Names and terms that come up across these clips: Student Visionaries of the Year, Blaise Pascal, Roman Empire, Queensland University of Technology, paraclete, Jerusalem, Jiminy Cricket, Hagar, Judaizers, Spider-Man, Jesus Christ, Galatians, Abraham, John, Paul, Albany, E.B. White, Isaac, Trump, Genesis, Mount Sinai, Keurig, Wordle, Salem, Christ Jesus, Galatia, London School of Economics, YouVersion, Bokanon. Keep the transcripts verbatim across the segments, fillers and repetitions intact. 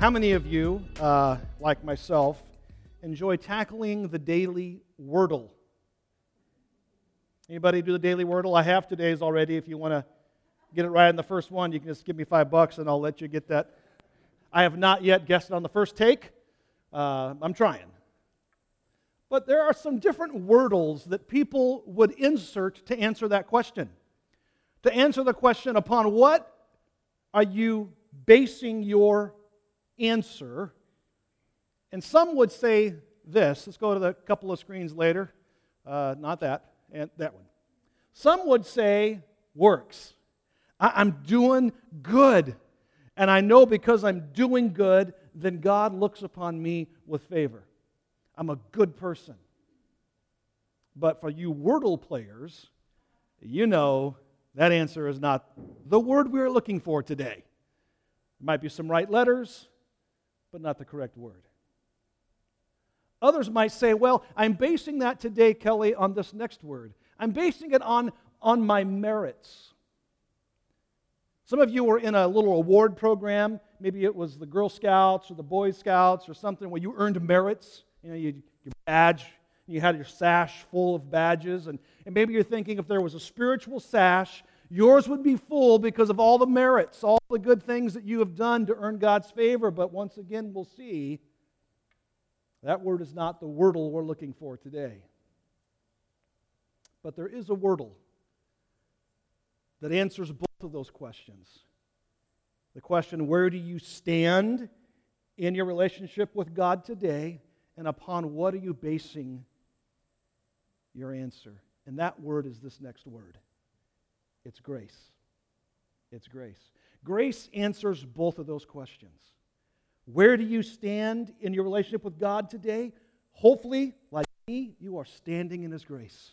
How many of you, uh, like myself, enjoy tackling the daily Wordle? Anybody do the daily Wordle? I have today's already. If you want to get it right on the first one, you can just give me five bucks and I'll let you get that. I have not yet guessed it on the first take. Uh, I'm trying. But there are some different Wordles that people would insert to answer that question. To answer the question, upon what are you basing your answer? And some would say this. Let's go to the couple of screens later. Uh, not that, and that one. Some would say works. I- I'm doing good. And I know because I'm doing good, then God looks upon me with favor. I'm a good person. But for you Wordle players, you know that answer is not the word we're looking for today. It might be some right letters, but not the correct word. Others might say, well, I'm basing that today, Kelly, on this next word. I'm basing it on, on my merits. Some of you were in a little award program. Maybe it was the Girl Scouts or the Boy Scouts or something where you earned merits. You know, you, your badge, you had your sash full of badges. And, and maybe you're thinking if there was a spiritual sash, yours would be full because of all the merits, all the good things that you have done to earn God's favor. But once again, we'll see that word is not the Wordle we're looking for today. But there is a Wordle that answers both of those questions. The question, where do you stand in your relationship with God today, and upon what are you basing your answer? And that word is this next word. It's grace. It's grace. Grace answers both of those questions. Where do you stand in your relationship with God today? Hopefully, like me, you are standing in His grace.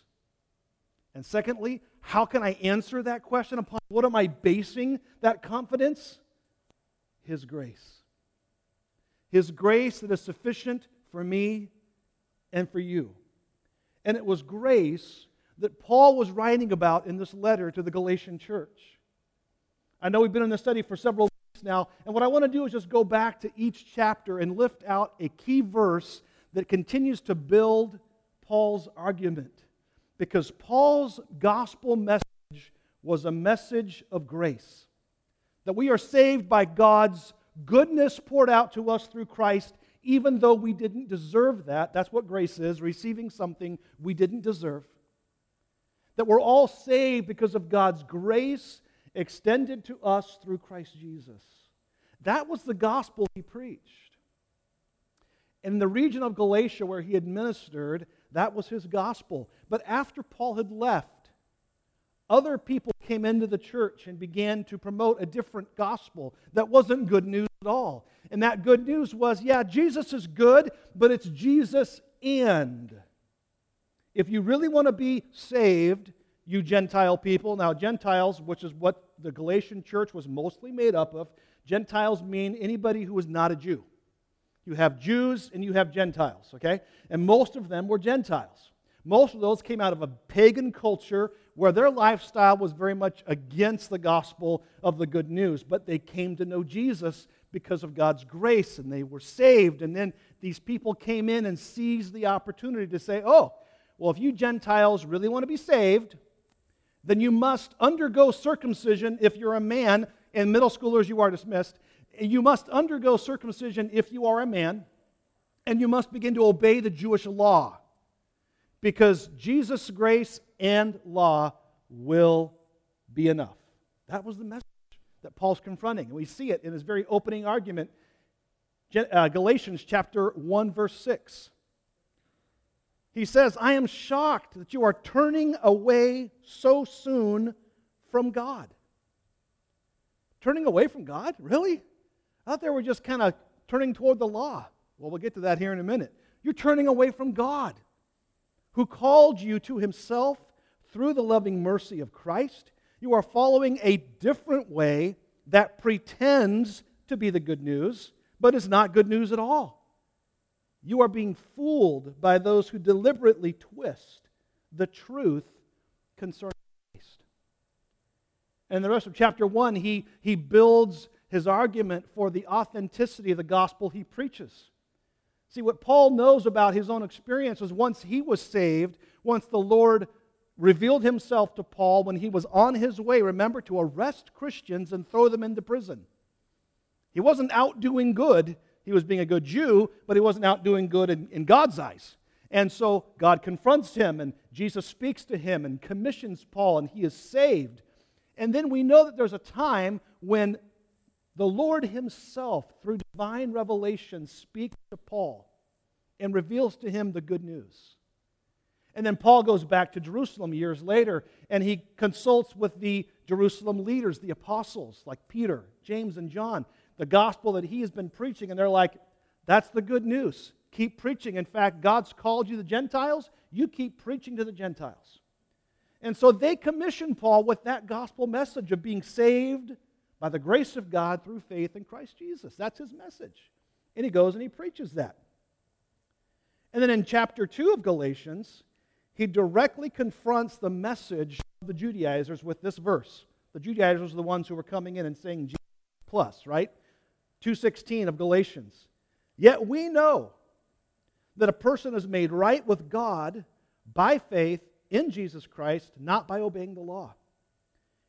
And secondly, how can I answer that question? Upon what am I basing that confidence? His grace. His grace that is sufficient for me and for you. And it was grace that Paul was writing about in this letter to the Galatian church. I know we've been in this study for several weeks now, and what I want to do is just go back to each chapter and lift out a key verse that continues to build Paul's argument. Because Paul's gospel message was a message of grace. That we are saved by God's goodness poured out to us through Christ, even though we didn't deserve that. That's what grace is, receiving something we didn't deserve. That we're all saved because of God's grace extended to us through Christ Jesus. That was the gospel he preached. In the region of Galatia where he had ministered, that was his gospel. But after Paul had left, other people came into the church and began to promote a different gospel that wasn't good news at all. And that good news was, yeah, Jesus is good, but it's Jesus and. If you really want to be saved, you Gentile people, now Gentiles, which is what the Galatian church was mostly made up of, Gentiles mean anybody who is not a Jew. You have Jews and you have Gentiles, okay? And most of them were Gentiles. Most of those came out of a pagan culture where their lifestyle was very much against the gospel of the good news, but they came to know Jesus because of God's grace and they were saved. And then these people came in and seized the opportunity to say, oh, well, if you Gentiles really want to be saved, then you must undergo circumcision if you're a man, and middle schoolers, you are dismissed. You must undergo circumcision if you are a man, and you must begin to obey the Jewish law, because Jesus' grace and law will be enough. That was the message that Paul's confronting, and we see it in his very opening argument, Galatians chapter one, verse six. He says, I am shocked that you are turning away so soon from God. Turning away from God? Really? I thought they were just kind of turning toward the law. Well, we'll get to that here in a minute. You're turning away from God, who called you to Himself through the loving mercy of Christ. You are following a different way that pretends to be the good news, but is not good news at all. You are being fooled by those who deliberately twist the truth concerning Christ. And the rest of chapter one, he, he builds his argument for the authenticity of the gospel he preaches. See, what Paul knows about his own experience was once he was saved, once the Lord revealed himself to Paul when he was on his way, remember, to arrest Christians and throw them into prison. He wasn't out doing good. He was being a good Jew, but he wasn't out doing good in, in God's eyes. And so God confronts him, and Jesus speaks to him and commissions Paul, and he is saved. And then we know that there's a time when the Lord himself, through divine revelation, speaks to Paul and reveals to him the good news. And then Paul goes back to Jerusalem years later, and he consults with the Jerusalem leaders, the apostles, like Peter, James, and John, the gospel that he has been preaching, and they're like, that's the good news. Keep preaching. In fact, God's called you the Gentiles. You keep preaching to the Gentiles. And so they commissioned Paul with that gospel message of being saved by the grace of God through faith in Christ Jesus. That's his message. And he goes and he preaches that. And then in chapter two of Galatians, he directly confronts the message of the Judaizers with this verse. The Judaizers are the ones who were coming in and saying Jesus plus, right? two sixteen of Galatians. Yet we know that a person is made right with God by faith in Jesus Christ, not by obeying the law.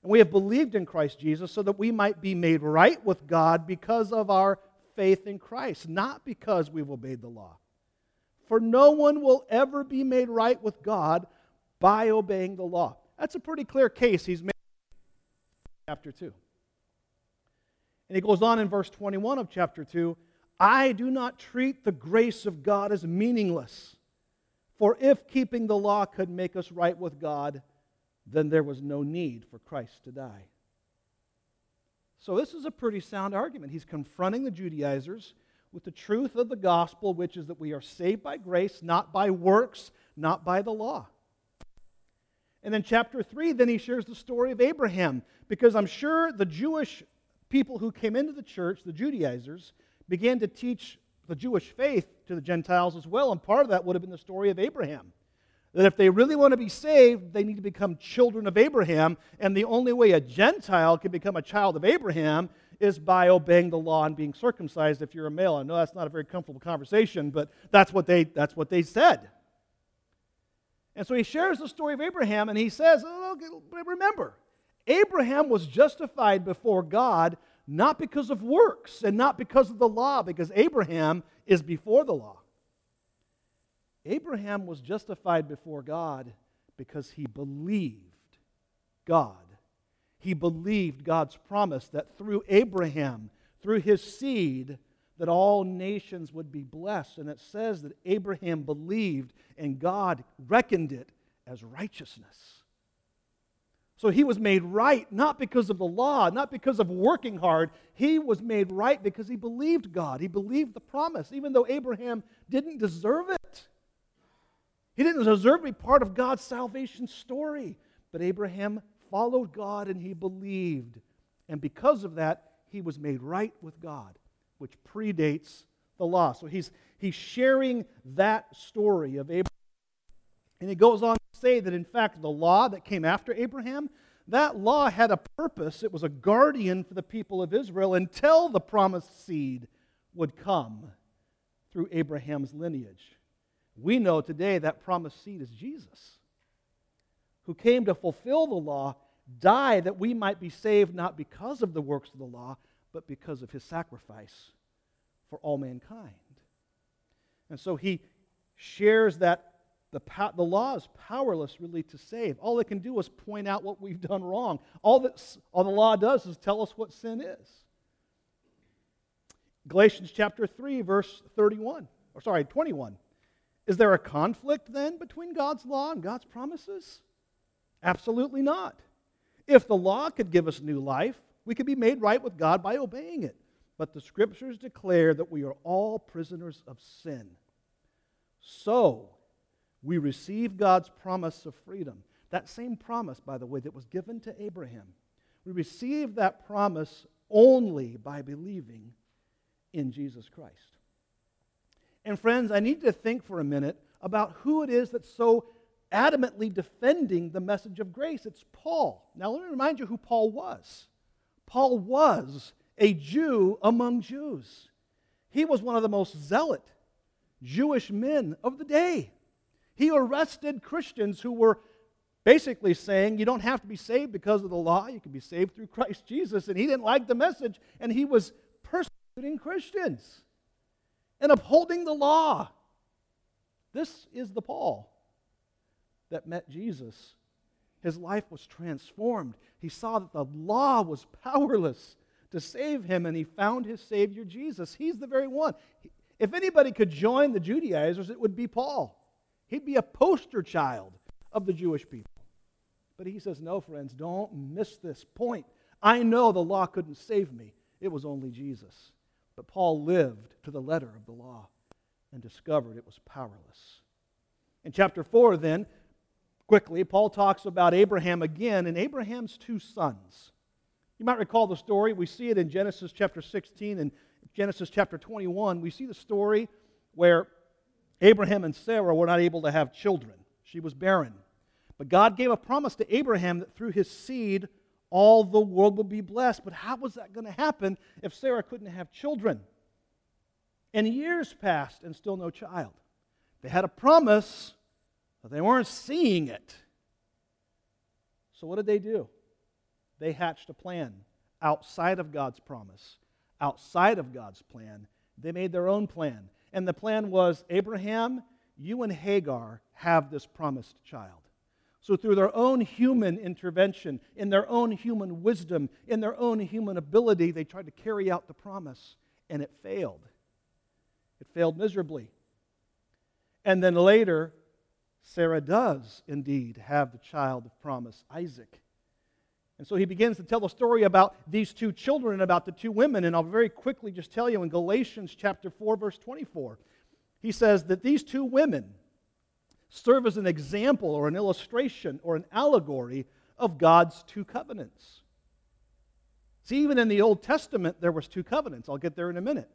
And we have believed in Christ Jesus so that we might be made right with God because of our faith in Christ, not because we've obeyed the law. For no one will ever be made right with God by obeying the law. That's a pretty clear case he's made in chapter two. And he goes on in verse twenty-one of chapter two, I do not treat the grace of God as meaningless, for if keeping the law could make us right with God, then there was no need for Christ to die. So this is a pretty sound argument. He's confronting the Judaizers with the truth of the gospel, which is that we are saved by grace, not by works, not by the law. And then chapter three, then he shares the story of Abraham, because I'm sure the Jewish people who came into the church, the Judaizers, began to teach the Jewish faith to the Gentiles as well, and part of that would have been the story of Abraham. That if they really want to be saved, they need to become children of Abraham, and the only way a Gentile can become a child of Abraham is by obeying the law and being circumcised if you're a male. I know that's not a very comfortable conversation, but that's what they, that's what they said. And so he shares the story of Abraham, and he says, oh, remember, Abraham was justified before God not because of works and not because of the law, because Abraham is before the law. Abraham was justified before God because he believed God. He believed God's promise that through Abraham, through his seed, that all nations would be blessed. And it says that Abraham believed and God reckoned it as righteousness. So he was made right, not because of the law, not because of working hard. He was made right because he believed God. He believed the promise, even though Abraham didn't deserve it. He didn't deserve to be part of God's salvation story. But Abraham followed God and he believed. And because of that, he was made right with God, which predates the law. So he's, he's sharing that story of Abraham. And he goes on to say that, in fact, the law that came after Abraham, that law had a purpose. It was a guardian for the people of Israel until the promised seed would come through Abraham's lineage. We know today that promised seed is Jesus, who came to fulfill the law, die that we might be saved not because of the works of the law, but because of his sacrifice for all mankind. And so he shares that The, po- the law is powerless really to save. All it can do is point out what we've done wrong. All that all the law does is tell us what sin is. Galatians chapter three, verse thirty-one, or sorry, twenty-one. Is there a conflict then between God's law and God's promises? Absolutely not. If the law could give us new life, we could be made right with God by obeying it. But the Scriptures declare that we are all prisoners of sin. So, we receive God's promise of freedom. That same promise, by the way, that was given to Abraham. We receive that promise only by believing in Jesus Christ. And friends, I need to think for a minute about who it is that's so adamantly defending the message of grace. It's Paul. Now, let me remind you who Paul was. Paul was a Jew among Jews. He was one of the most zealot Jewish men of the day. He arrested Christians who were basically saying, you don't have to be saved because of the law, you can be saved through Christ Jesus. And he didn't like the message, and he was persecuting Christians and upholding the law. This is the Paul that met Jesus. His life was transformed. He saw that the law was powerless to save him, and he found his Savior Jesus. He's the very one. If anybody could join the Judaizers, it would be Paul. He'd be a poster child of the Jewish people. But he says, no, friends, don't miss this point. I know the law couldn't save me. It was only Jesus. But Paul lived to the letter of the law and discovered it was powerless. In chapter four, then, quickly, Paul talks about Abraham again and Abraham's two sons. You might recall the story. We see it in Genesis chapter sixteen and Genesis chapter twenty-one. We see the story where Abraham and Sarah were not able to have children. She was barren. But God gave a promise to Abraham that through his seed, all the world will be blessed. But how was that going to happen if Sarah couldn't have children? And years passed and still no child. They had a promise, but they weren't seeing it. So what did they do? They hatched a plan outside of God's promise, outside of God's plan. They made their own plan. And the plan was, Abraham, you and Hagar have this promised child. So through their own human intervention, in their own human wisdom, in their own human ability, they tried to carry out the promise, and it failed. It failed miserably. And then later, Sarah does indeed have the child of promise, Isaac. And so he begins to tell the story about these two children, about the two women, and I'll very quickly just tell you in Galatians chapter four, verse twenty-four, he says that these two women serve as an example or an illustration or an allegory of God's two covenants. See, even in the Old Testament, there was two covenants. I'll get there in a minute.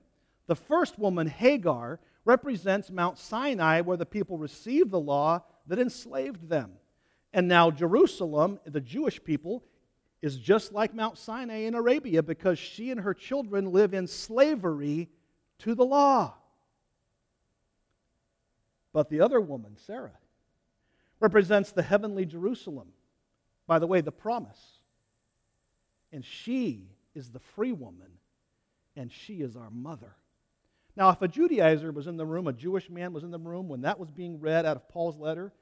The first woman, Hagar, represents Mount Sinai, where the people received the law that enslaved them. And now Jerusalem, the Jewish people, is just like Mount Sinai in Arabia because she and her children live in slavery to the law. But the other woman, Sarah, represents the heavenly Jerusalem. By the way, the promise. And she is the free woman, and she is our mother. Now, if a Judaizer was in the room, a Jewish man was in the room, when that was being read out of Paul's letter,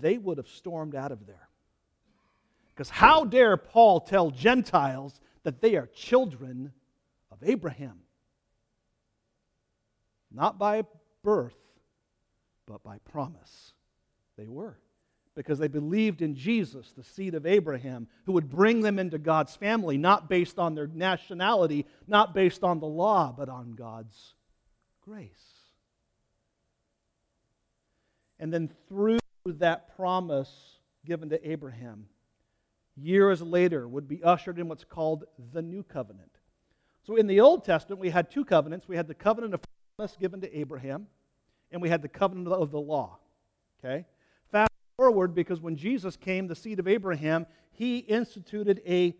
they would have stormed out of there. Because how dare Paul tell Gentiles that they are children of Abraham? Not by birth, but by promise. They were. Because they believed in Jesus, the seed of Abraham, who would bring them into God's family, not based on their nationality, not based on the law, but on God's grace. And then through that promise given to Abraham, years later would be ushered in what's called the New Covenant. So in the Old Testament, we had two covenants. We had the covenant of promise given to Abraham, and we had the covenant of the law. Okay? Fast forward, because when Jesus came, the seed of Abraham, he instituted a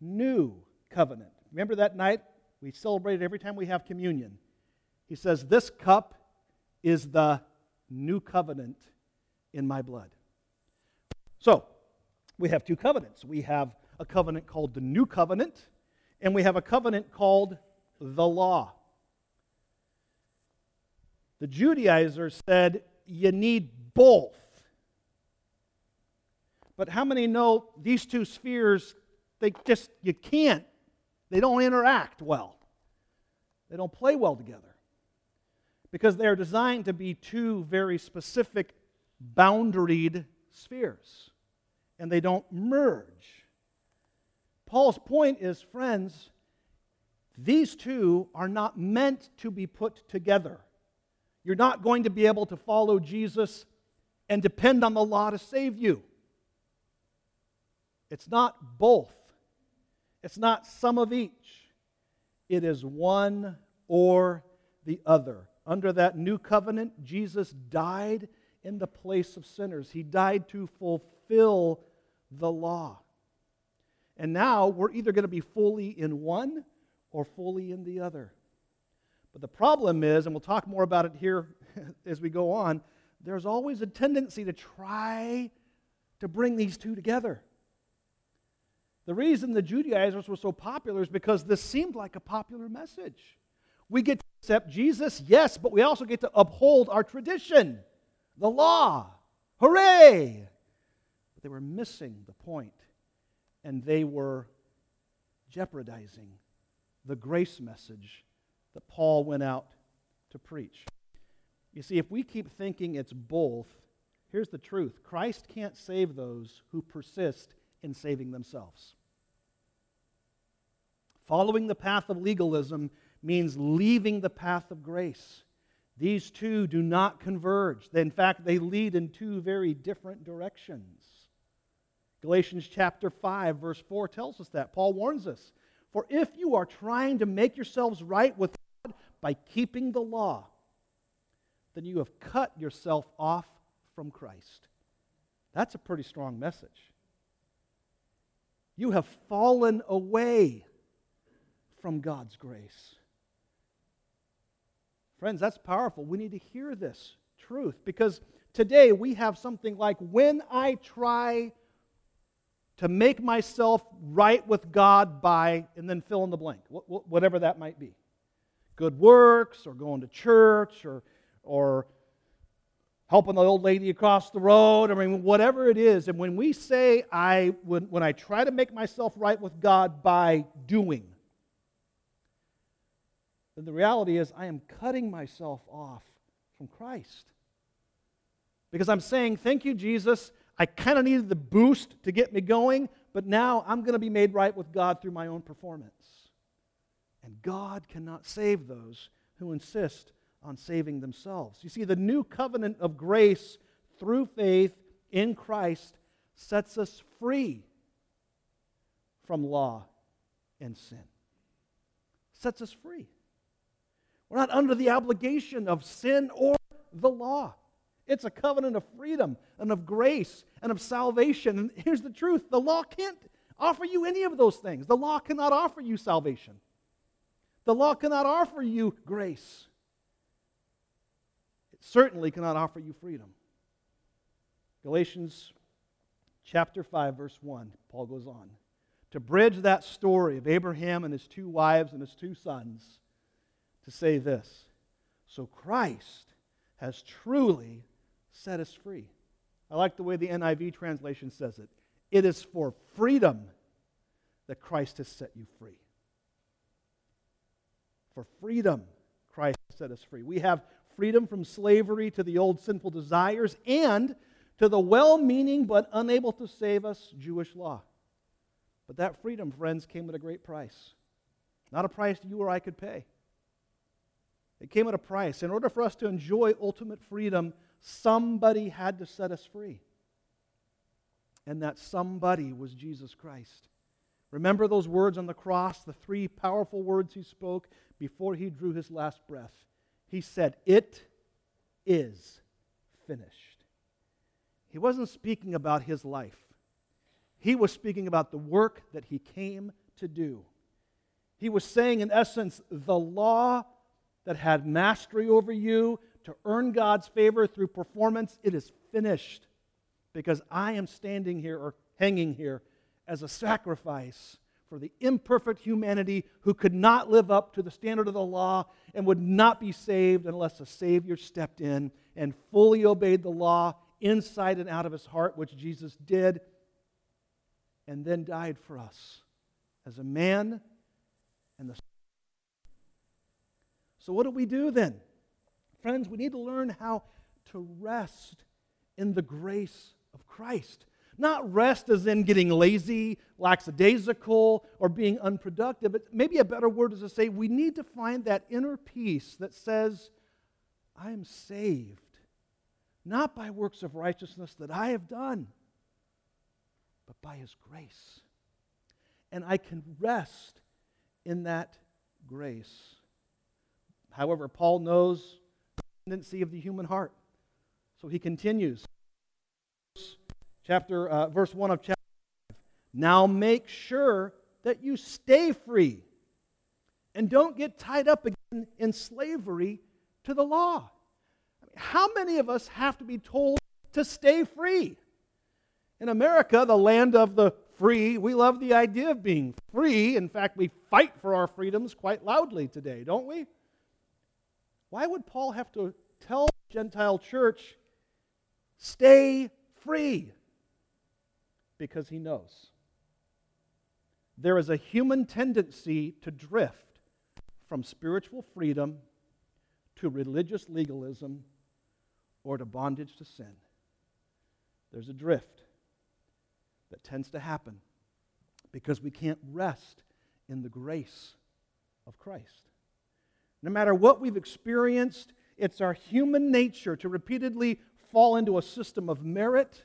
new covenant. Remember that night? We celebrate it every time we have communion. He says, this cup is the new covenant in my blood. So, we have two covenants. We have a covenant called the New Covenant, and we have a covenant called the law. The Judaizers said, you need both. But how many know these two spheres, they just, you can't. They don't interact well. They don't play well together. Because they are designed to be two very specific, boundaried spheres. And they don't merge. Paul's point is, friends, these two are not meant to be put together. You're not going to be able to follow Jesus and depend on the law to save you. It's not both. It's not some of each. It is one or the other. Under that new covenant, Jesus died in the place of sinners. He died to fulfill the law. And now we're either going to be fully in one or fully in the other. But the problem is, and we'll talk more about it here as we go on, there's always a tendency to try to bring these two together. The reason the Judaizers were so popular is because this seemed like a popular message. We get to accept Jesus, yes, but we also get to uphold our tradition, the law. Hooray! But they were missing the point, and they were jeopardizing the grace message that Paul went out to preach. You see, if we keep thinking it's both, here's the truth. Christ can't save those who persist in saving themselves. Following the path of legalism means leaving the path of grace. These two do not converge. In fact, they lead in two very different directions. Galatians chapter five, verse four tells us that. Paul warns us, "For if you are trying to make yourselves right with God by keeping the law, then you have cut yourself off from Christ." That's a pretty strong message. You have fallen away from God's grace. Friends, that's powerful. We need to hear this truth, because today we have something like, when I try to make myself right with God by, and then fill in the blank, whatever that might be. Good works, or going to church, or, or helping the old lady across the road, I mean, whatever it is. And when we say, I when, when I try to make myself right with God by doing, then the reality is I am cutting myself off from Christ. Because I'm saying, thank you, Jesus, I kind of needed the boost to get me going, but now I'm going to be made right with God through my own performance. And God cannot save those who insist on saving themselves. You see, the new covenant of grace through faith in Christ sets us free from law and sin. Sets us free. We're not under the obligation of sin or the law. It's a covenant of freedom and of grace and of salvation. And here's the truth: the law can't offer you any of those things. The law cannot offer you salvation. The law cannot offer you grace. Certainly cannot offer you freedom. Galatians chapter five, verse one, Paul goes on to bridge that story of Abraham and his two wives and his two sons to say this: so Christ has truly set us free. I like the way the N I V translation says it. It is for freedom that Christ has set you free. For freedom, Christ set us free. We have freedom from slavery to the old sinful desires and to the well-meaning but unable to save us Jewish law. But that freedom, friends, came at a great price. Not a price you or I could pay. It came at a price. In order for us to enjoy ultimate freedom, somebody had to set us free. And that somebody was Jesus Christ. Remember those words on the cross, the three powerful words he spoke before he drew his last breath. He said, "It is finished." He wasn't speaking about his life. He was speaking about the work that he came to do. He was saying, in essence, the law that had mastery over you to earn God's favor through performance, it is finished, because I am standing here or hanging here as a sacrifice for the imperfect humanity who could not live up to the standard of the law and would not be saved unless a Savior stepped in and fully obeyed the law inside and out of his heart, which Jesus did, and then died for us as a man and the Son. So what do we do then? Friends, we need to learn how to rest in the grace of Christ. Not rest as in getting lazy, lackadaisical, or being unproductive. But maybe a better word is to say we need to find that inner peace that says, I am saved, not by works of righteousness that I have done, but by His grace. And I can rest in that grace. However, Paul knows the tendency of the human heart. So he continues. Chapter uh, verse one of chapter five. Now make sure that you stay free and don't get tied up again in slavery to the law. I mean, how many of us have to be told to stay free? In America, the land of the free, we love the idea of being free. In fact, we fight for our freedoms quite loudly today, don't we? Why would Paul have to tell the Gentile church, stay free? Because he knows. There is a human tendency to drift from spiritual freedom to religious legalism or to bondage to sin. There's a drift that tends to happen because we can't rest in the grace of Christ. No matter what we've experienced, it's our human nature to repeatedly fall into a system of merit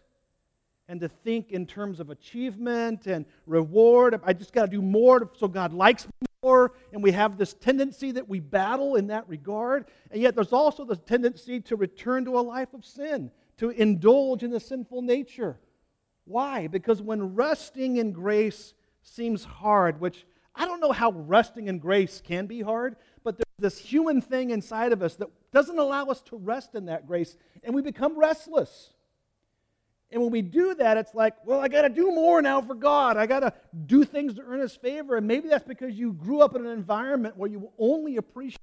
and to think in terms of achievement and reward. I just got to do more so God likes me more. And we have this tendency that we battle in that regard. And yet there's also the tendency to return to a life of sin, to indulge in the sinful nature. Why? Because when resting in grace seems hard, which I don't know how resting in grace can be hard, but there's this human thing inside of us that doesn't allow us to rest in that grace, and we become restless. And when we do that, it's like, well, I got to do more now for God. I got to do things to earn His favor. And maybe that's because you grew up in an environment where you were only appreciated,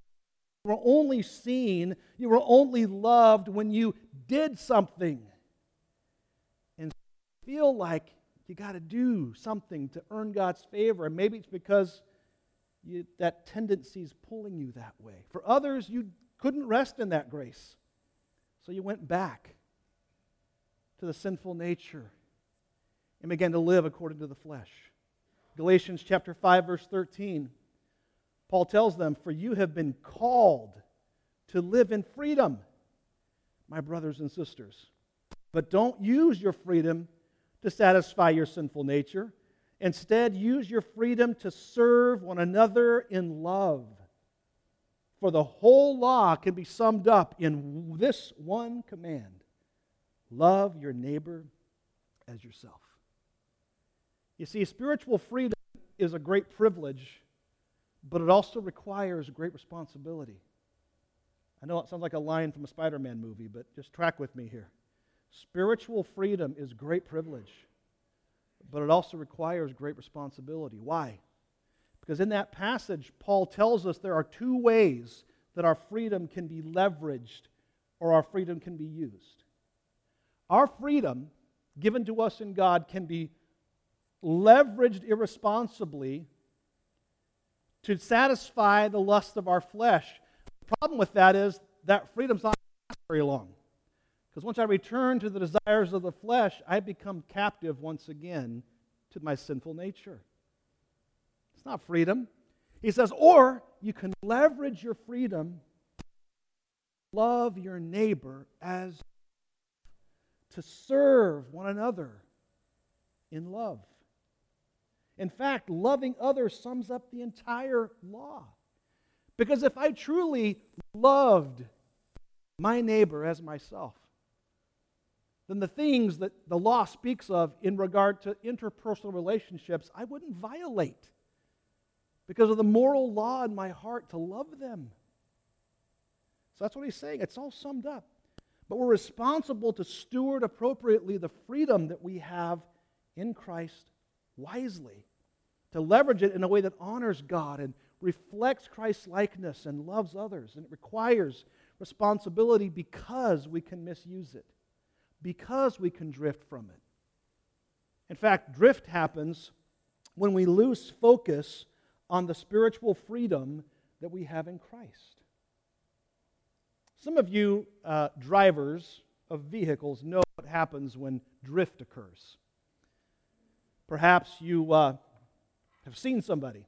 you were only seen, you were only loved when you did something. And you feel like you got to do something to earn God's favor. And maybe it's because you, that tendency is pulling you that way. For others, you couldn't rest in that grace. So you went back to the sinful nature and began to live according to the flesh. Galatians chapter five, verse thirteen, Paul tells them, "For you have been called to live in freedom, my brothers and sisters. But don't use your freedom to satisfy your sinful nature. Instead, use your freedom to serve one another in love. For the whole law can be summed up in this one command. Love your neighbor as yourself." You see, spiritual freedom is a great privilege, but it also requires great responsibility. I know it sounds like a line from a Spider-Man movie, but just track with me here. Spiritual freedom is great privilege, but it also requires great responsibility. Why? Because in that passage, Paul tells us there are two ways that our freedom can be leveraged or our freedom can be used. Our freedom given to us in God can be leveraged irresponsibly to satisfy the lust of our flesh. The problem with that is that freedom's not going to last very long. Because once I return to the desires of the flesh, I become captive once again to my sinful nature. It's not freedom. He says, or you can leverage your freedom, love your neighbor as to serve one another in love. In fact, loving others sums up the entire law. Because if I truly loved my neighbor as myself, then the things that the law speaks of in regard to interpersonal relationships, I wouldn't violate because of the moral law in my heart to love them. So that's what he's saying. It's all summed up. But we're responsible to steward appropriately the freedom that we have in Christ wisely, to leverage it in a way that honors God and reflects Christ's likeness and loves others. And it requires responsibility because we can misuse it, because we can drift from it. In fact, drift happens when we lose focus on the spiritual freedom that we have in Christ. Some of you uh, drivers of vehicles know what happens when drift occurs. Perhaps you uh, have seen somebody.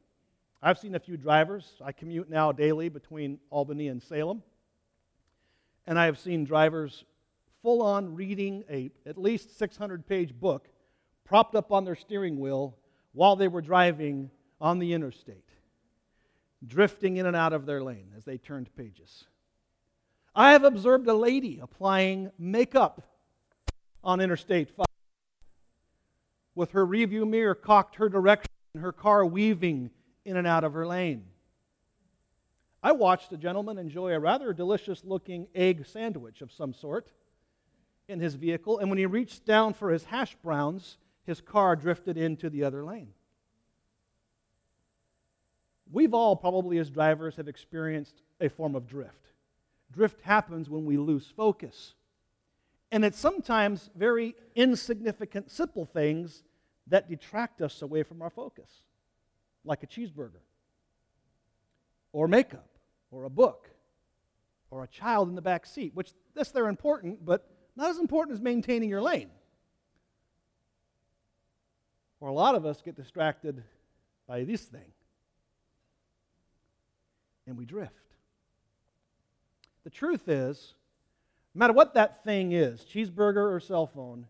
I've seen a few drivers. I commute now daily between Albany and Salem. And I have seen drivers full on reading a at least six hundred page book propped up on their steering wheel while they were driving on the interstate, drifting in and out of their lane as they turned pages. I have observed a lady applying makeup on Interstate five with her rearview mirror cocked her direction and her car weaving in and out of her lane. I watched a gentleman enjoy a rather delicious-looking egg sandwich of some sort in his vehicle, and when he reached down for his hash browns, his car drifted into the other lane. We've all probably, as drivers, have experienced a form of drift. Drift happens when we lose focus. And it's sometimes very insignificant, simple things that detract us away from our focus, like a cheeseburger, or makeup, or a book, or a child in the back seat, which, yes, they're important, but not as important as maintaining your lane. Or a lot of us get distracted by this thing, and we drift. The truth is, no matter what that thing is, cheeseburger or cell phone,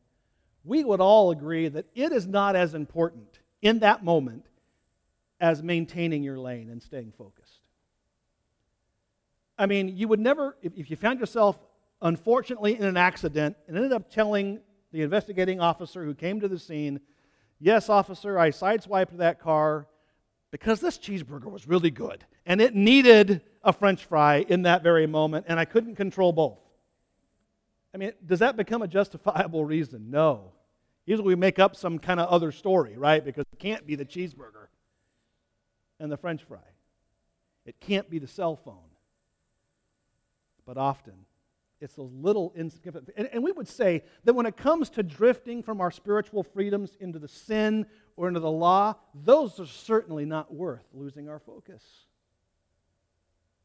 we would all agree that it is not as important in that moment as maintaining your lane and staying focused. I mean, you would never, if, if you found yourself, unfortunately, in an accident and ended up telling the investigating officer who came to the scene, yes, officer, I sideswiped that car because this cheeseburger was really good and it needed a French fry in that very moment and I couldn't control both. I mean, does that become a justifiable reason? No. Usually we make up some kind of other story, right? Because it can't be the cheeseburger and the French fry. It can't be the cell phone. But often, it's those little insignificant things. And, and we would say that when it comes to drifting from our spiritual freedoms into the sin or into the law, those are certainly not worth losing our focus.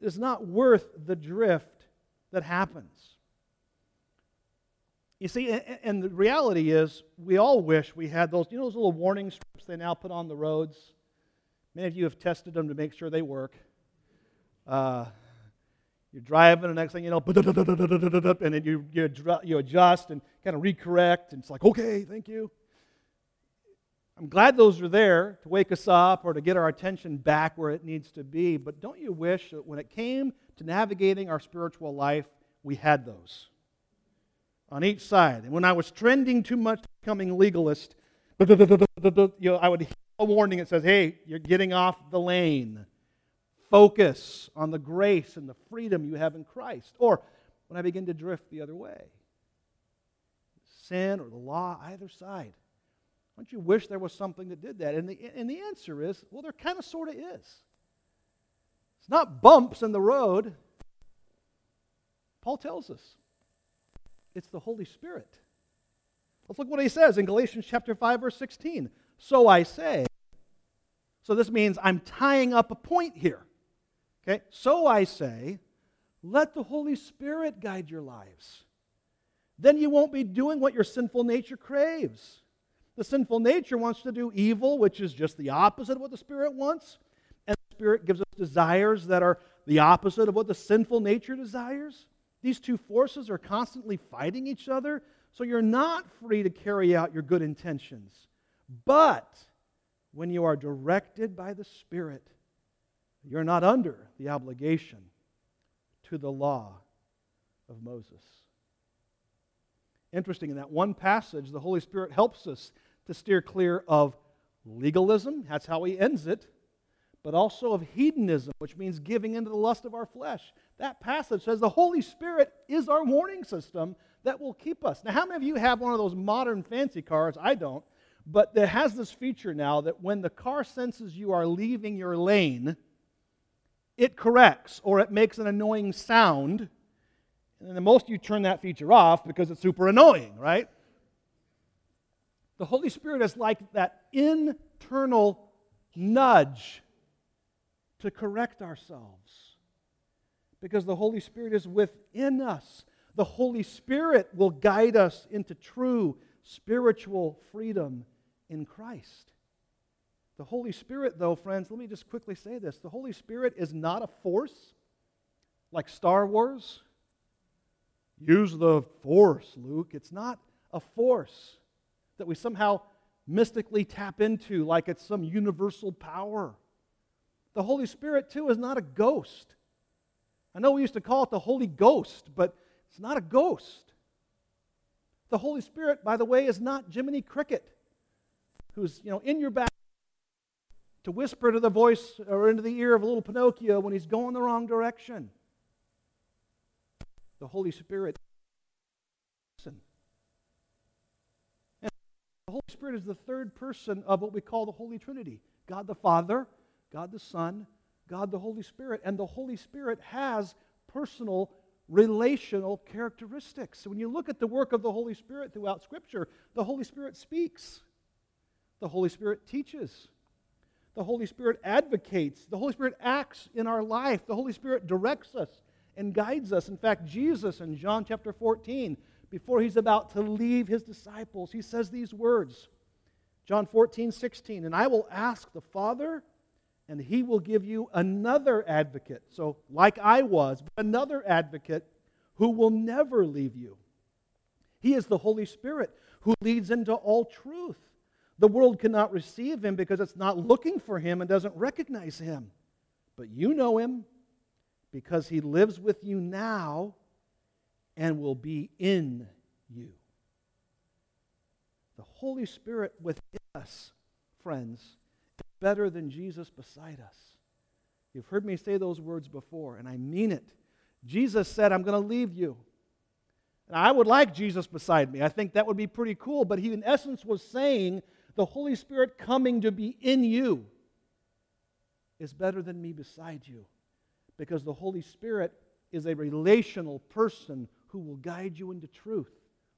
It's not worth the drift that happens. You see, and the reality is, we all wish we had those, you know those little warning strips they now put on the roads? Many of you have tested them to make sure they work. Uh, you're driving, and the next thing you know, and then you, you, you adjust and kind of recorrect, and it's like, okay, thank you. I'm glad those are there to wake us up or to get our attention back where it needs to be, but don't you wish that when it came to navigating our spiritual life, we had those on each side? And when I was trending too much to becoming legalist, you know, I would hear a warning that says, hey, you're getting off the lane. Focus on the grace and the freedom you have in Christ. Or when I begin to drift the other way, sin or the law, either side. Don't you wish there was something that did that? And the, and the answer is, well, there kind of sort of is. It's not bumps in the road. Paul tells us. It's the Holy Spirit. Let's look what he says in Galatians chapter five, verse sixteen. So I say. So this means I'm tying up a point here. Okay? So I say, let the Holy Spirit guide your lives. Then you won't be doing what your sinful nature craves. The sinful nature wants to do evil, which is just the opposite of what the Spirit wants. And the Spirit gives us desires that are the opposite of what the sinful nature desires. These two forces are constantly fighting each other, so you're not free to carry out your good intentions. But when you are directed by the Spirit, you're not under the obligation to the law of Moses. Interesting, in that one passage, the Holy Spirit helps us to steer clear of legalism, that's how he ends it, but also of hedonism, which means giving into the lust of our flesh. That passage says the Holy Spirit is our warning system that will keep us. Now, how many of you have one of those modern fancy cars? I don't. But it has this feature now that when the car senses you are leaving your lane, it corrects or it makes an annoying sound. And the most you turn that feature off because it's super annoying, right? The Holy Spirit is like that internal nudge to correct ourselves. Because the Holy Spirit is within us. The Holy Spirit will guide us into true spiritual freedom in Christ. The Holy Spirit, though, friends, let me just quickly say this. The Holy Spirit is not a force like Star Wars. Use the force, Luke. It's not a force that we somehow mystically tap into like it's some universal power. The Holy Spirit, too, is not a ghost. I know we used to call it the Holy Ghost, but it's not a ghost. The Holy Spirit, by the way, is not Jiminy Cricket, who's, you know, in your back, to whisper to the voice or into the ear of little Pinocchio when he's going the wrong direction. The Holy Spirit. Listen. And the Holy Spirit is the third person of what we call the Holy Trinity. God the Father, God the Son, God the Holy Spirit. And the Holy Spirit has personal, relational characteristics. So when you look at the work of the Holy Spirit throughout Scripture, the Holy Spirit speaks. The Holy Spirit teaches. The Holy Spirit advocates. The Holy Spirit acts in our life. The Holy Spirit directs us and guides us. In fact, Jesus in John chapter fourteen, before he's about to leave his disciples, he says these words. John fourteen, sixteen, and I will ask the Father, and he will give you another advocate. So, like I was, but another advocate who will never leave you. He is the Holy Spirit who leads into all truth. The world cannot receive him because it's not looking for him and doesn't recognize him. But you know him because he lives with you now and will be in you. The Holy Spirit within us, friends, is better than Jesus beside us. You've heard me say those words before, and I mean it. Jesus said, I'm going to leave you. And I would like Jesus beside me. I think that would be pretty cool, but he in essence was saying, the Holy Spirit coming to be in you is better than me beside you, because the Holy Spirit is a relational person who will guide you into truth,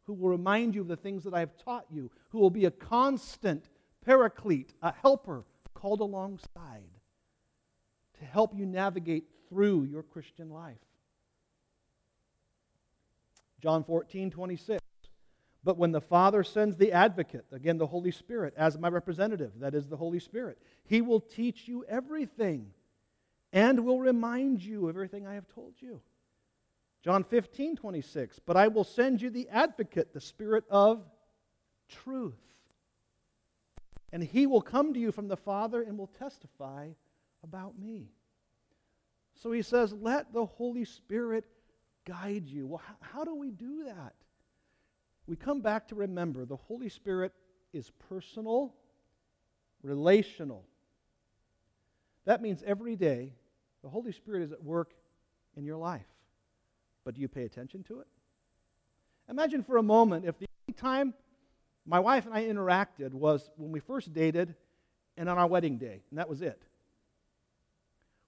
who will remind you of the things that I have taught you, who will be a constant paraclete, a helper called alongside to help you navigate through your Christian life. John fourteen, twenty-six, but when the Father sends the advocate, again the Holy Spirit, as my representative, that is the Holy Spirit, he will teach you everything and will remind you of everything I have told you. John fifteen, twenty-six, but I will send you the advocate, the Spirit of truth. And he will come to you from the Father and will testify about me. So he says, let the Holy Spirit guide you. Well, how, how do we do that? We come back to remember the Holy Spirit is personal, relational. That means every day the Holy Spirit is at work in your life. But do you pay attention to it? Imagine for a moment if the only time my wife and I interacted was when we first dated and on our wedding day, and that was it.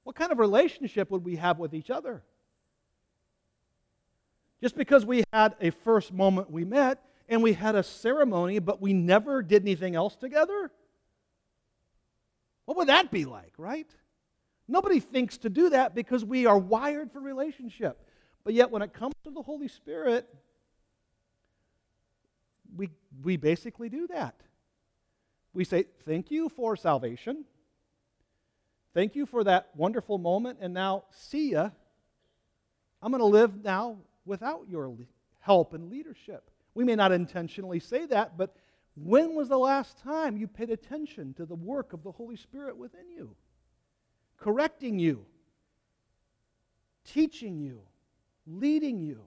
What kind of relationship would we have with each other? Just because we had a first moment we met and we had a ceremony, but we never did anything else together? What would that be like, right? Nobody thinks to do that because we are wired for relationship. But yet when it comes to the Holy Spirit, we we basically do that. We say, thank you for salvation. Thank you for that wonderful moment. And now, see ya. I'm going to live now without your help and leadership. We may not intentionally say that, but when was the last time you paid attention to the work of the Holy Spirit within you? Correcting you. Teaching you. Leading you.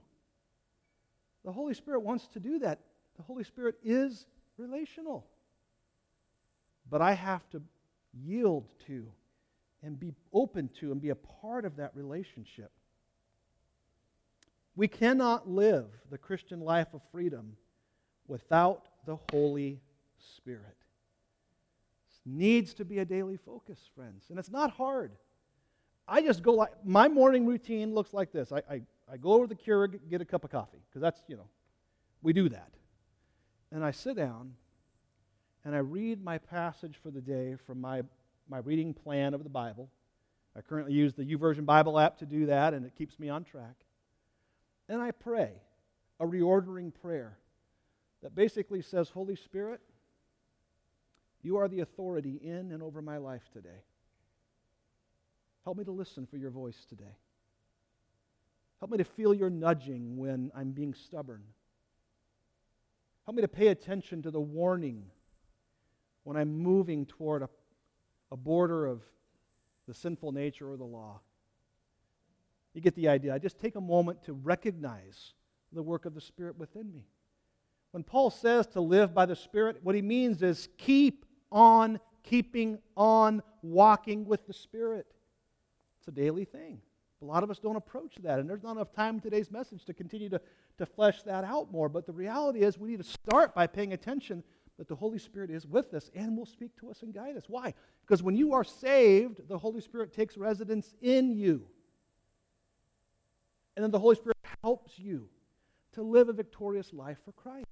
The Holy Spirit wants to do that. The Holy Spirit is relational. But I have to yield to and be open to and be a part of that relationship. We cannot live the Christian life of freedom without the Holy Spirit. This needs to be a daily focus, friends. And it's not hard. I just go like, my morning routine looks like this. I, I I go over to the Keurig, get a cup of coffee, because that's, you know, we do that. And I sit down, and I read my passage for the day from my, my reading plan of the Bible. I currently use the YouVersion Bible app to do that, and it keeps me on track. And I pray, a reordering prayer that basically says, Holy Spirit, you are the authority in and over my life today. Help me to listen for your voice today. Help me to feel your nudging when I'm being stubborn. Help me to pay attention to the warning when I'm moving toward a, a border of the sinful nature or the law. You get the idea. I just take a moment to recognize the work of the Spirit within me. When Paul says to live by the Spirit, what he means is keep on keeping on walking with the Spirit. It's a daily thing. A lot of us don't approach that, and there's not enough time in today's message to continue to, to flesh that out more. But the reality is we need to start by paying attention that the Holy Spirit is with us and will speak to us and guide us. Why? Because when you are saved, the Holy Spirit takes residence in you. And then the Holy Spirit helps you to live a victorious life for Christ.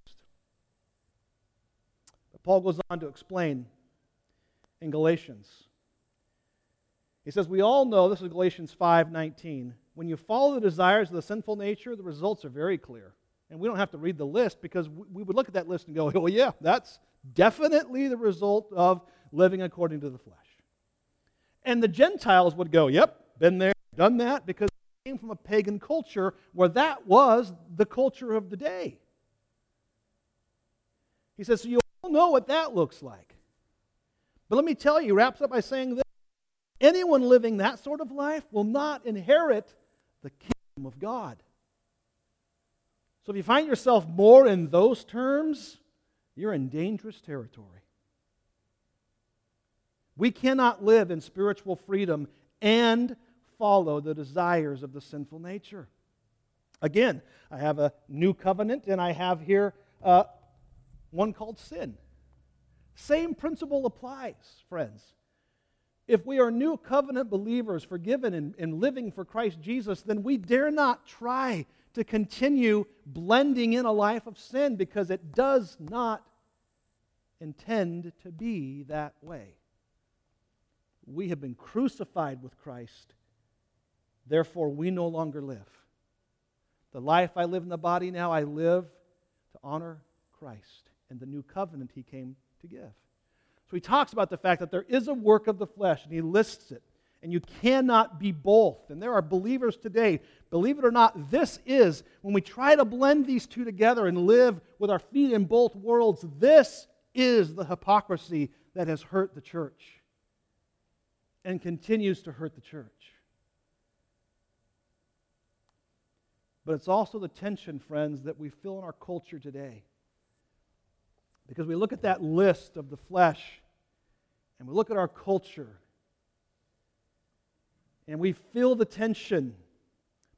But Paul goes on to explain in Galatians. He says, we all know, this is Galatians five nineteen, when you follow the desires of the sinful nature, the results are very clear. And we don't have to read the list because we would look at that list and go, oh yeah, that's definitely the result of living according to the flesh. And the Gentiles would go, yep, been there, done that, because they came from a pagan culture where that was the culture of the day. He says, so you all know what that looks like. But let me tell you, he wraps up by saying this, anyone living that sort of life will not inherit the kingdom of God. So if you find yourself more in those terms, you're in dangerous territory. We cannot live in spiritual freedom and follow the desires of the sinful nature. Again, I have a new covenant, and I have here uh, one called sin. Same principle applies, friends. If we are new covenant believers, forgiven and, and living for Christ Jesus, then we dare not try to continue blending in a life of sin because it does not intend to be that way. We have been crucified with Christ, therefore we no longer live. The life I live in the body now, I live to honor Christ and the new covenant He came to give. So he talks about the fact that there is a work of the flesh, and he lists it. And you cannot be both. And there are believers today, believe it or not, this is, when we try to blend these two together and live with our feet in both worlds, this is the hypocrisy that has hurt the church and continues to hurt the church. But it's also the tension, friends, that we feel in our culture today. Because we look at that list of the flesh and we look at our culture, and we feel the tension.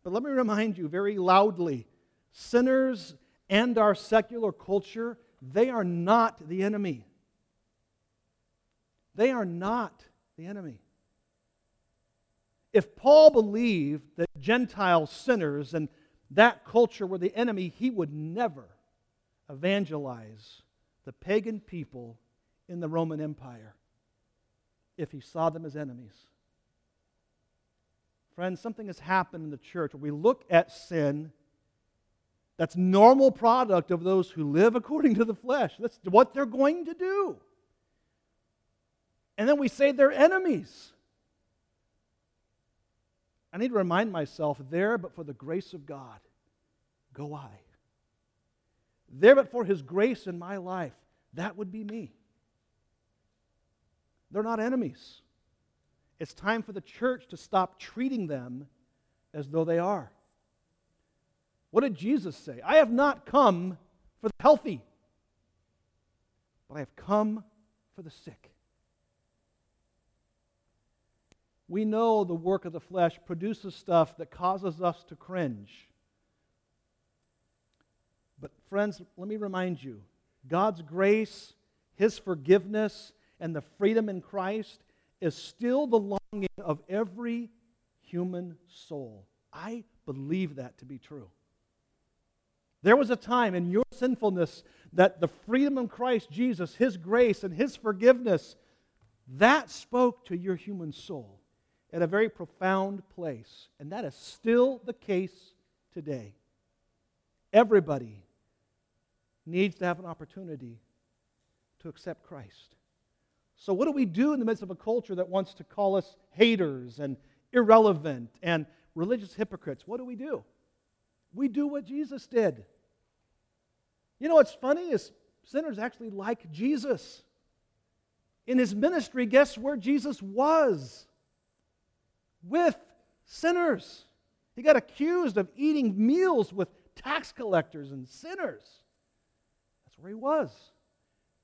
But let me remind you very loudly, sinners and our secular culture, they are not the enemy. They are not the enemy. If Paul believed that Gentile sinners and that culture were the enemy, he would never evangelize the pagan people in the Roman Empire if he saw them as enemies. Friends, something has happened in the church where we look at sin that's normal product of those who live according to the flesh. That's what they're going to do. And then we say they're enemies. I need to remind myself, there but for the grace of God, go I. There but for His grace in my life, that would be me. They're not enemies. It's time for the church to stop treating them as though they are. What did Jesus say? I have not come for the healthy, but I have come for the sick. We know the work of the flesh produces stuff that causes us to cringe. But friends, let me remind you, God's grace, His forgiveness, and the freedom in Christ is still the longing of every human soul. I believe that to be true. There was a time in your sinfulness that the freedom of Christ Jesus, His grace and His forgiveness, that spoke to your human soul at a very profound place. And that is still the case today. Everybody needs to have an opportunity to accept Christ. So what do we do in the midst of a culture that wants to call us haters and irrelevant and religious hypocrites? What do we do? We do what Jesus did. You know what's funny is sinners actually like Jesus. In His ministry, guess where Jesus was? With sinners. He got accused of eating meals with tax collectors and sinners. That's where He was.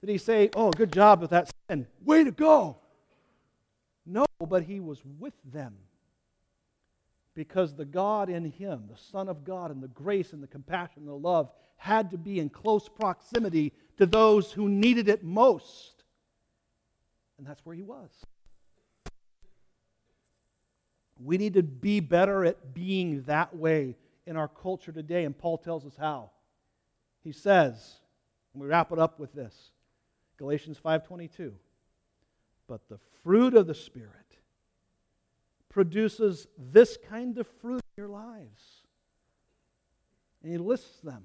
Did he say, oh, good job with that sin, way to go? No, but he was with them. Because the God in him, the Son of God, and the grace and the compassion and the love had to be in close proximity to those who needed it most. And that's where he was. We need to be better at being that way in our culture today, and Paul tells us how. He says, and we wrap it up with this, Galatians five twenty-two, but the fruit of the Spirit produces this kind of fruit in your lives. And he lists them.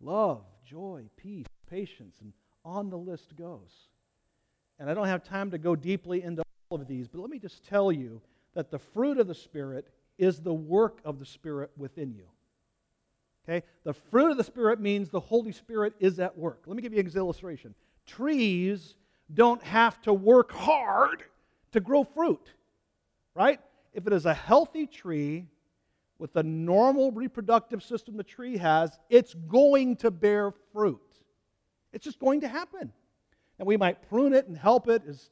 Love, joy, peace, patience, and on the list goes. And I don't have time to go deeply into all of these, but let me just tell you that the fruit of the Spirit is the work of the Spirit within you. Okay? The fruit of the Spirit means the Holy Spirit is at work. Let me give you an illustration. Trees don't have to work hard to grow fruit, right? If it is a healthy tree with the normal reproductive system the tree has, it's going to bear fruit. It's just going to happen. And we might prune it and help it as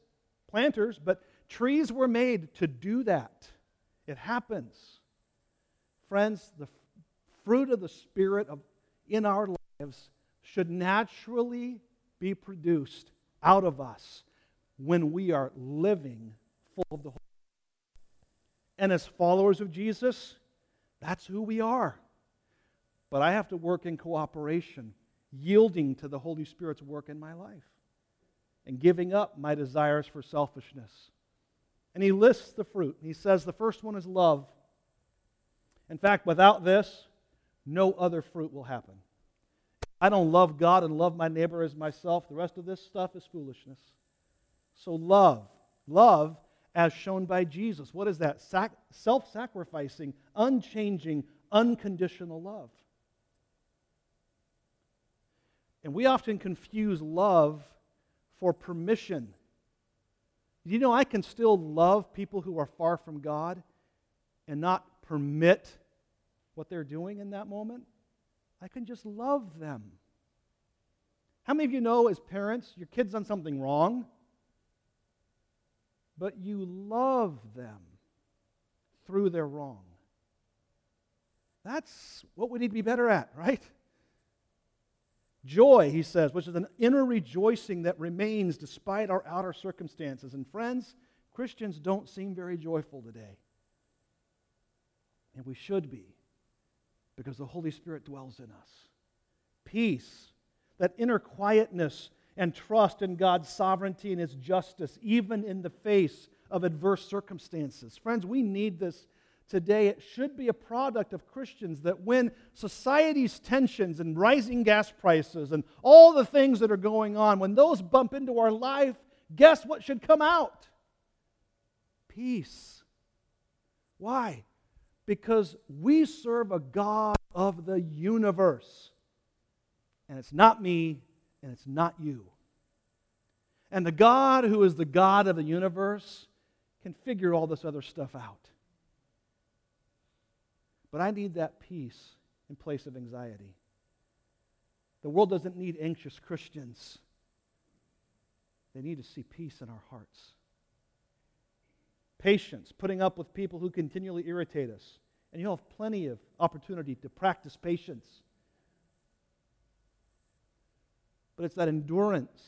planters, but trees were made to do that. It happens. Friends, the fruit of the Spirit of, in our lives should naturally be produced out of us when we are living full of the Holy Spirit. And as followers of Jesus, that's who we are. But I have to work in cooperation, yielding to the Holy Spirit's work in my life, and giving up my desires for selfishness. And he lists the fruit. He says the first one is love. In fact, without this, no other fruit will happen. If I don't love God and love my neighbor as myself, the rest of this stuff is foolishness. So love, love as shown by Jesus. What is that? Sac- self-sacrificing, unchanging, unconditional love. And we often confuse love for permission. You know, I can still love people who are far from God and not permit what they're doing in that moment. I can just love them. How many of you know as parents, your kid's done something wrong? But you love them through their wrong. That's what we need to be better at, right? Joy, he says, which is an inner rejoicing that remains despite our outer circumstances. And friends, Christians don't seem very joyful today. And we should be, because the Holy Spirit dwells in us. Peace, that inner quietness and trust in God's sovereignty and His justice, even in the face of adverse circumstances. Friends, we need this today. It should be a product of Christians that when society's tensions and rising gas prices and all the things that are going on, when those bump into our life, guess what should come out? Peace. Why? Because we serve a God of the universe. And it's not me, and it's not you. And the God who is the God of the universe can figure all this other stuff out. But I need that peace in place of anxiety. The world doesn't need anxious Christians. They need to see peace in our hearts. Patience, putting up with people who continually irritate us. And you'll have plenty of opportunity to practice patience. But it's that endurance.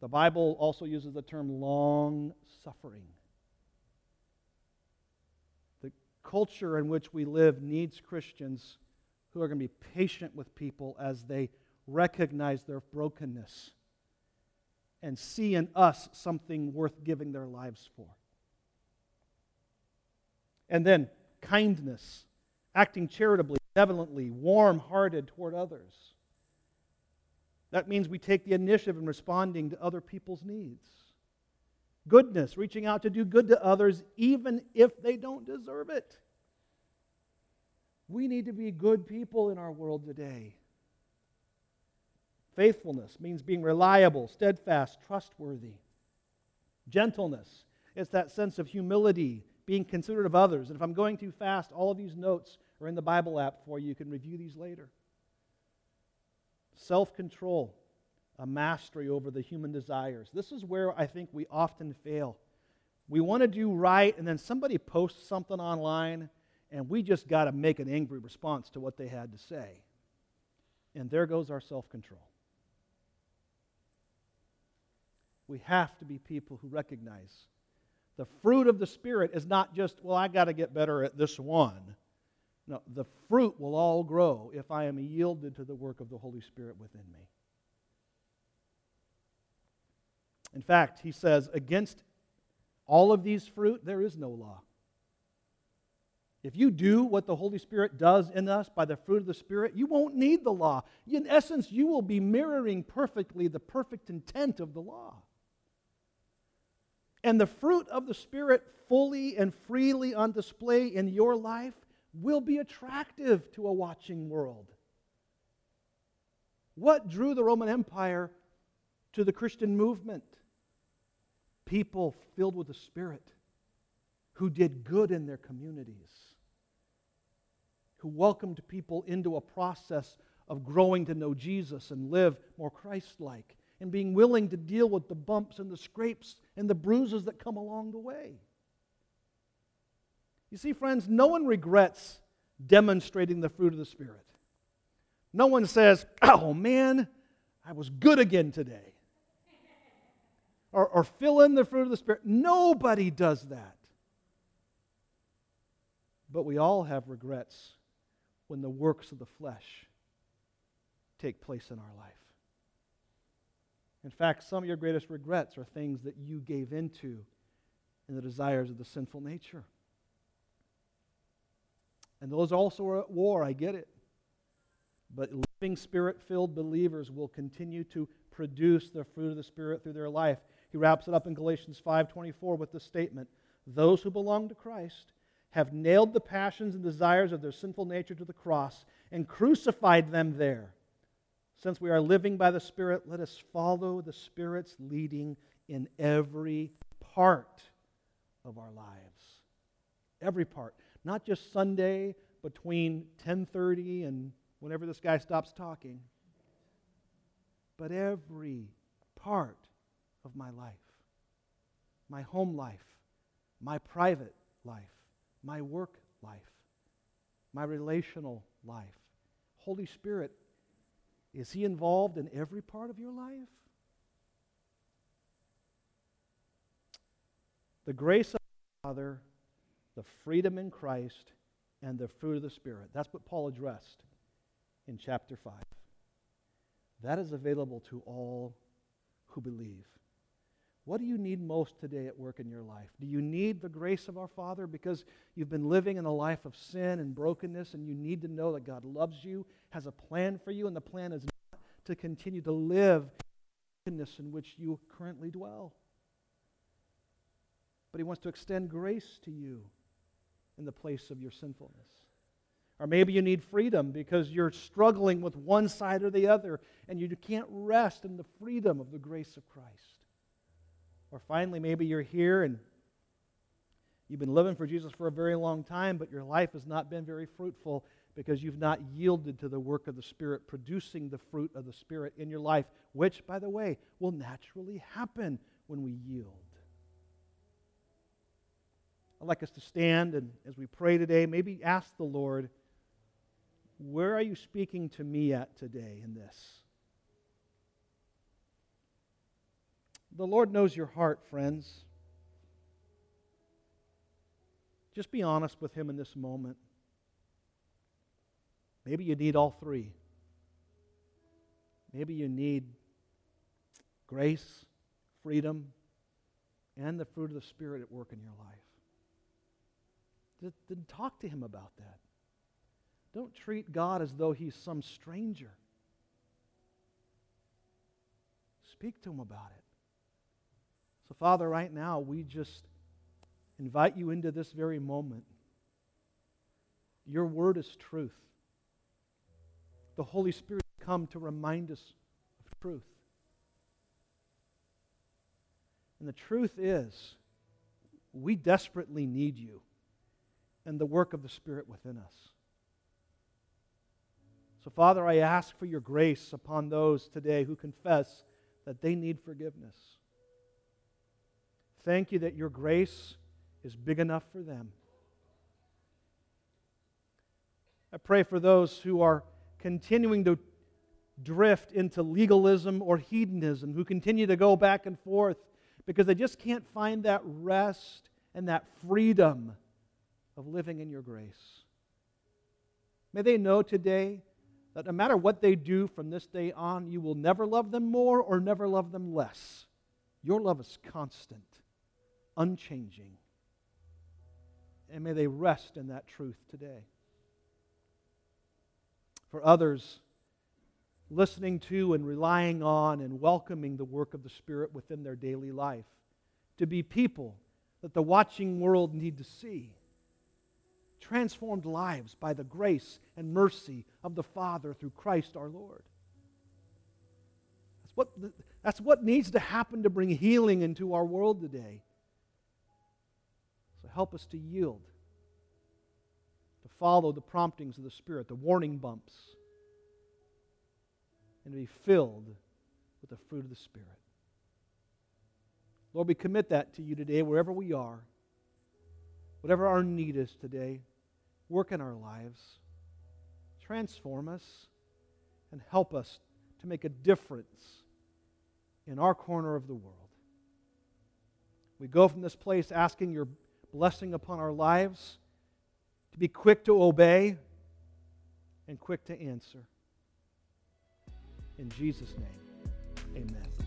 The Bible also uses the term long-suffering. The culture in which we live needs Christians who are going to be patient with people as they recognize their brokenness and see in us something worth giving their lives for. And then kindness, acting charitably, benevolently, warm-hearted toward others. That means we take the initiative in responding to other people's needs. Goodness, reaching out to do good to others even if they don't deserve it. We need to be good people in our world today. Faithfulness means being reliable, steadfast, trustworthy. Gentleness, it's that sense of humility, being considerate of others. And if I'm going too fast, all of these notes are in the Bible app for you. You can review these later. self-control, a mastery over the human desires. This is where I think we often fail. We want to do right, and then somebody posts something online, and we just got to make an angry response to what they had to say. And there goes our self-control. We have to be people who recognize the fruit of the Spirit is not just, well, I got to get better at this one. No, the fruit will all grow if I am yielded to the work of the Holy Spirit within me. In fact, he says, against all of these fruit, there is no law. If you do what the Holy Spirit does in us by the fruit of the Spirit, you won't need the law. In essence, you will be mirroring perfectly the perfect intent of the law. And the fruit of the Spirit fully and freely on display in your life will be attractive to a watching world. What drew the Roman Empire to the Christian movement? People filled with the Spirit who did good in their communities, who welcomed people into a process of growing to know Jesus and live more Christ-like, and being willing to deal with the bumps and the scrapes and the bruises that come along the way. You see, friends, no one regrets demonstrating the fruit of the Spirit. No one says, oh man, I was good again today. Or, or fill in the fruit of the Spirit. Nobody does that. But we all have regrets when the works of the flesh take place in our life. In fact, some of your greatest regrets are things that you gave into in the desires of the sinful nature. And those also are at war, I get it. But living Spirit-filled believers will continue to produce the fruit of the Spirit through their life. He wraps it up in Galatians five twenty-four with the statement, those who belong to Christ have nailed the passions and desires of their sinful nature to the cross and crucified them there. Since we are living by the Spirit, let us follow the Spirit's leading in every part of our lives. Every part. Not just Sunday between ten thirty and whenever this guy stops talking, but every part of my life. My home life, my private life, my work life, my relational life. Holy Spirit, is He involved in every part of your life? The grace of the Father, the freedom in Christ, and the fruit of the Spirit. That's what Paul addressed in chapter five. That is available to all who believe. What do you need most today at work in your life? Do you need the grace of our Father because you've been living in a life of sin and brokenness, and you need to know that God loves you, has a plan for you, and the plan is not to continue to live in the brokenness in which you currently dwell? But He wants to extend grace to you in the place of your sinfulness. Or maybe you need freedom because you're struggling with one side or the other, and you can't rest in the freedom of the grace of Christ. Or finally, maybe you're here and you've been living for Jesus for a very long time, but your life has not been very fruitful because you've not yielded to the work of the Spirit, producing the fruit of the Spirit in your life, which, by the way, will naturally happen when we yield. I'd like us to stand, and as we pray today, maybe ask the Lord, where are you speaking to me at today in this? The Lord knows your heart, friends. Just be honest with Him in this moment. Maybe you need all three. Maybe you need grace, freedom, and the fruit of the Spirit at work in your life. Then talk to Him about that. Don't treat God as though He's some stranger. Speak to Him about it. So, Father, right now, we just invite You into this very moment. Your word is truth. The Holy Spirit has come to remind us of truth. And the truth is, we desperately need You and the work of the Spirit within us. So, Father, I ask for your grace upon those today who confess that they need forgiveness. Thank you that your grace is big enough for them. I pray for those who are continuing to drift into legalism or hedonism, who continue to go back and forth because they just can't find that rest and that freedom of living in your grace. May they know today that no matter what they do from this day on, you will never love them more or never love them less. Your love is constant, unchanging. And may they rest in that truth today. For others, listening to and relying on and welcoming the work of the Spirit within their daily life, to be people that the watching world need to see, transformed lives by the grace and mercy of the Father through Christ our Lord. That's what, that's what needs to happen to bring healing into our world today. So help us to yield, to follow the promptings of the Spirit, the warning bumps, and to be filled with the fruit of the Spirit. Lord, we commit that to you today, wherever we are, whatever our need is today. Work in our lives, transform us, and help us to make a difference in our corner of the world. We go from this place asking your blessing upon our lives, to be quick to obey and quick to answer. In Jesus' name, amen.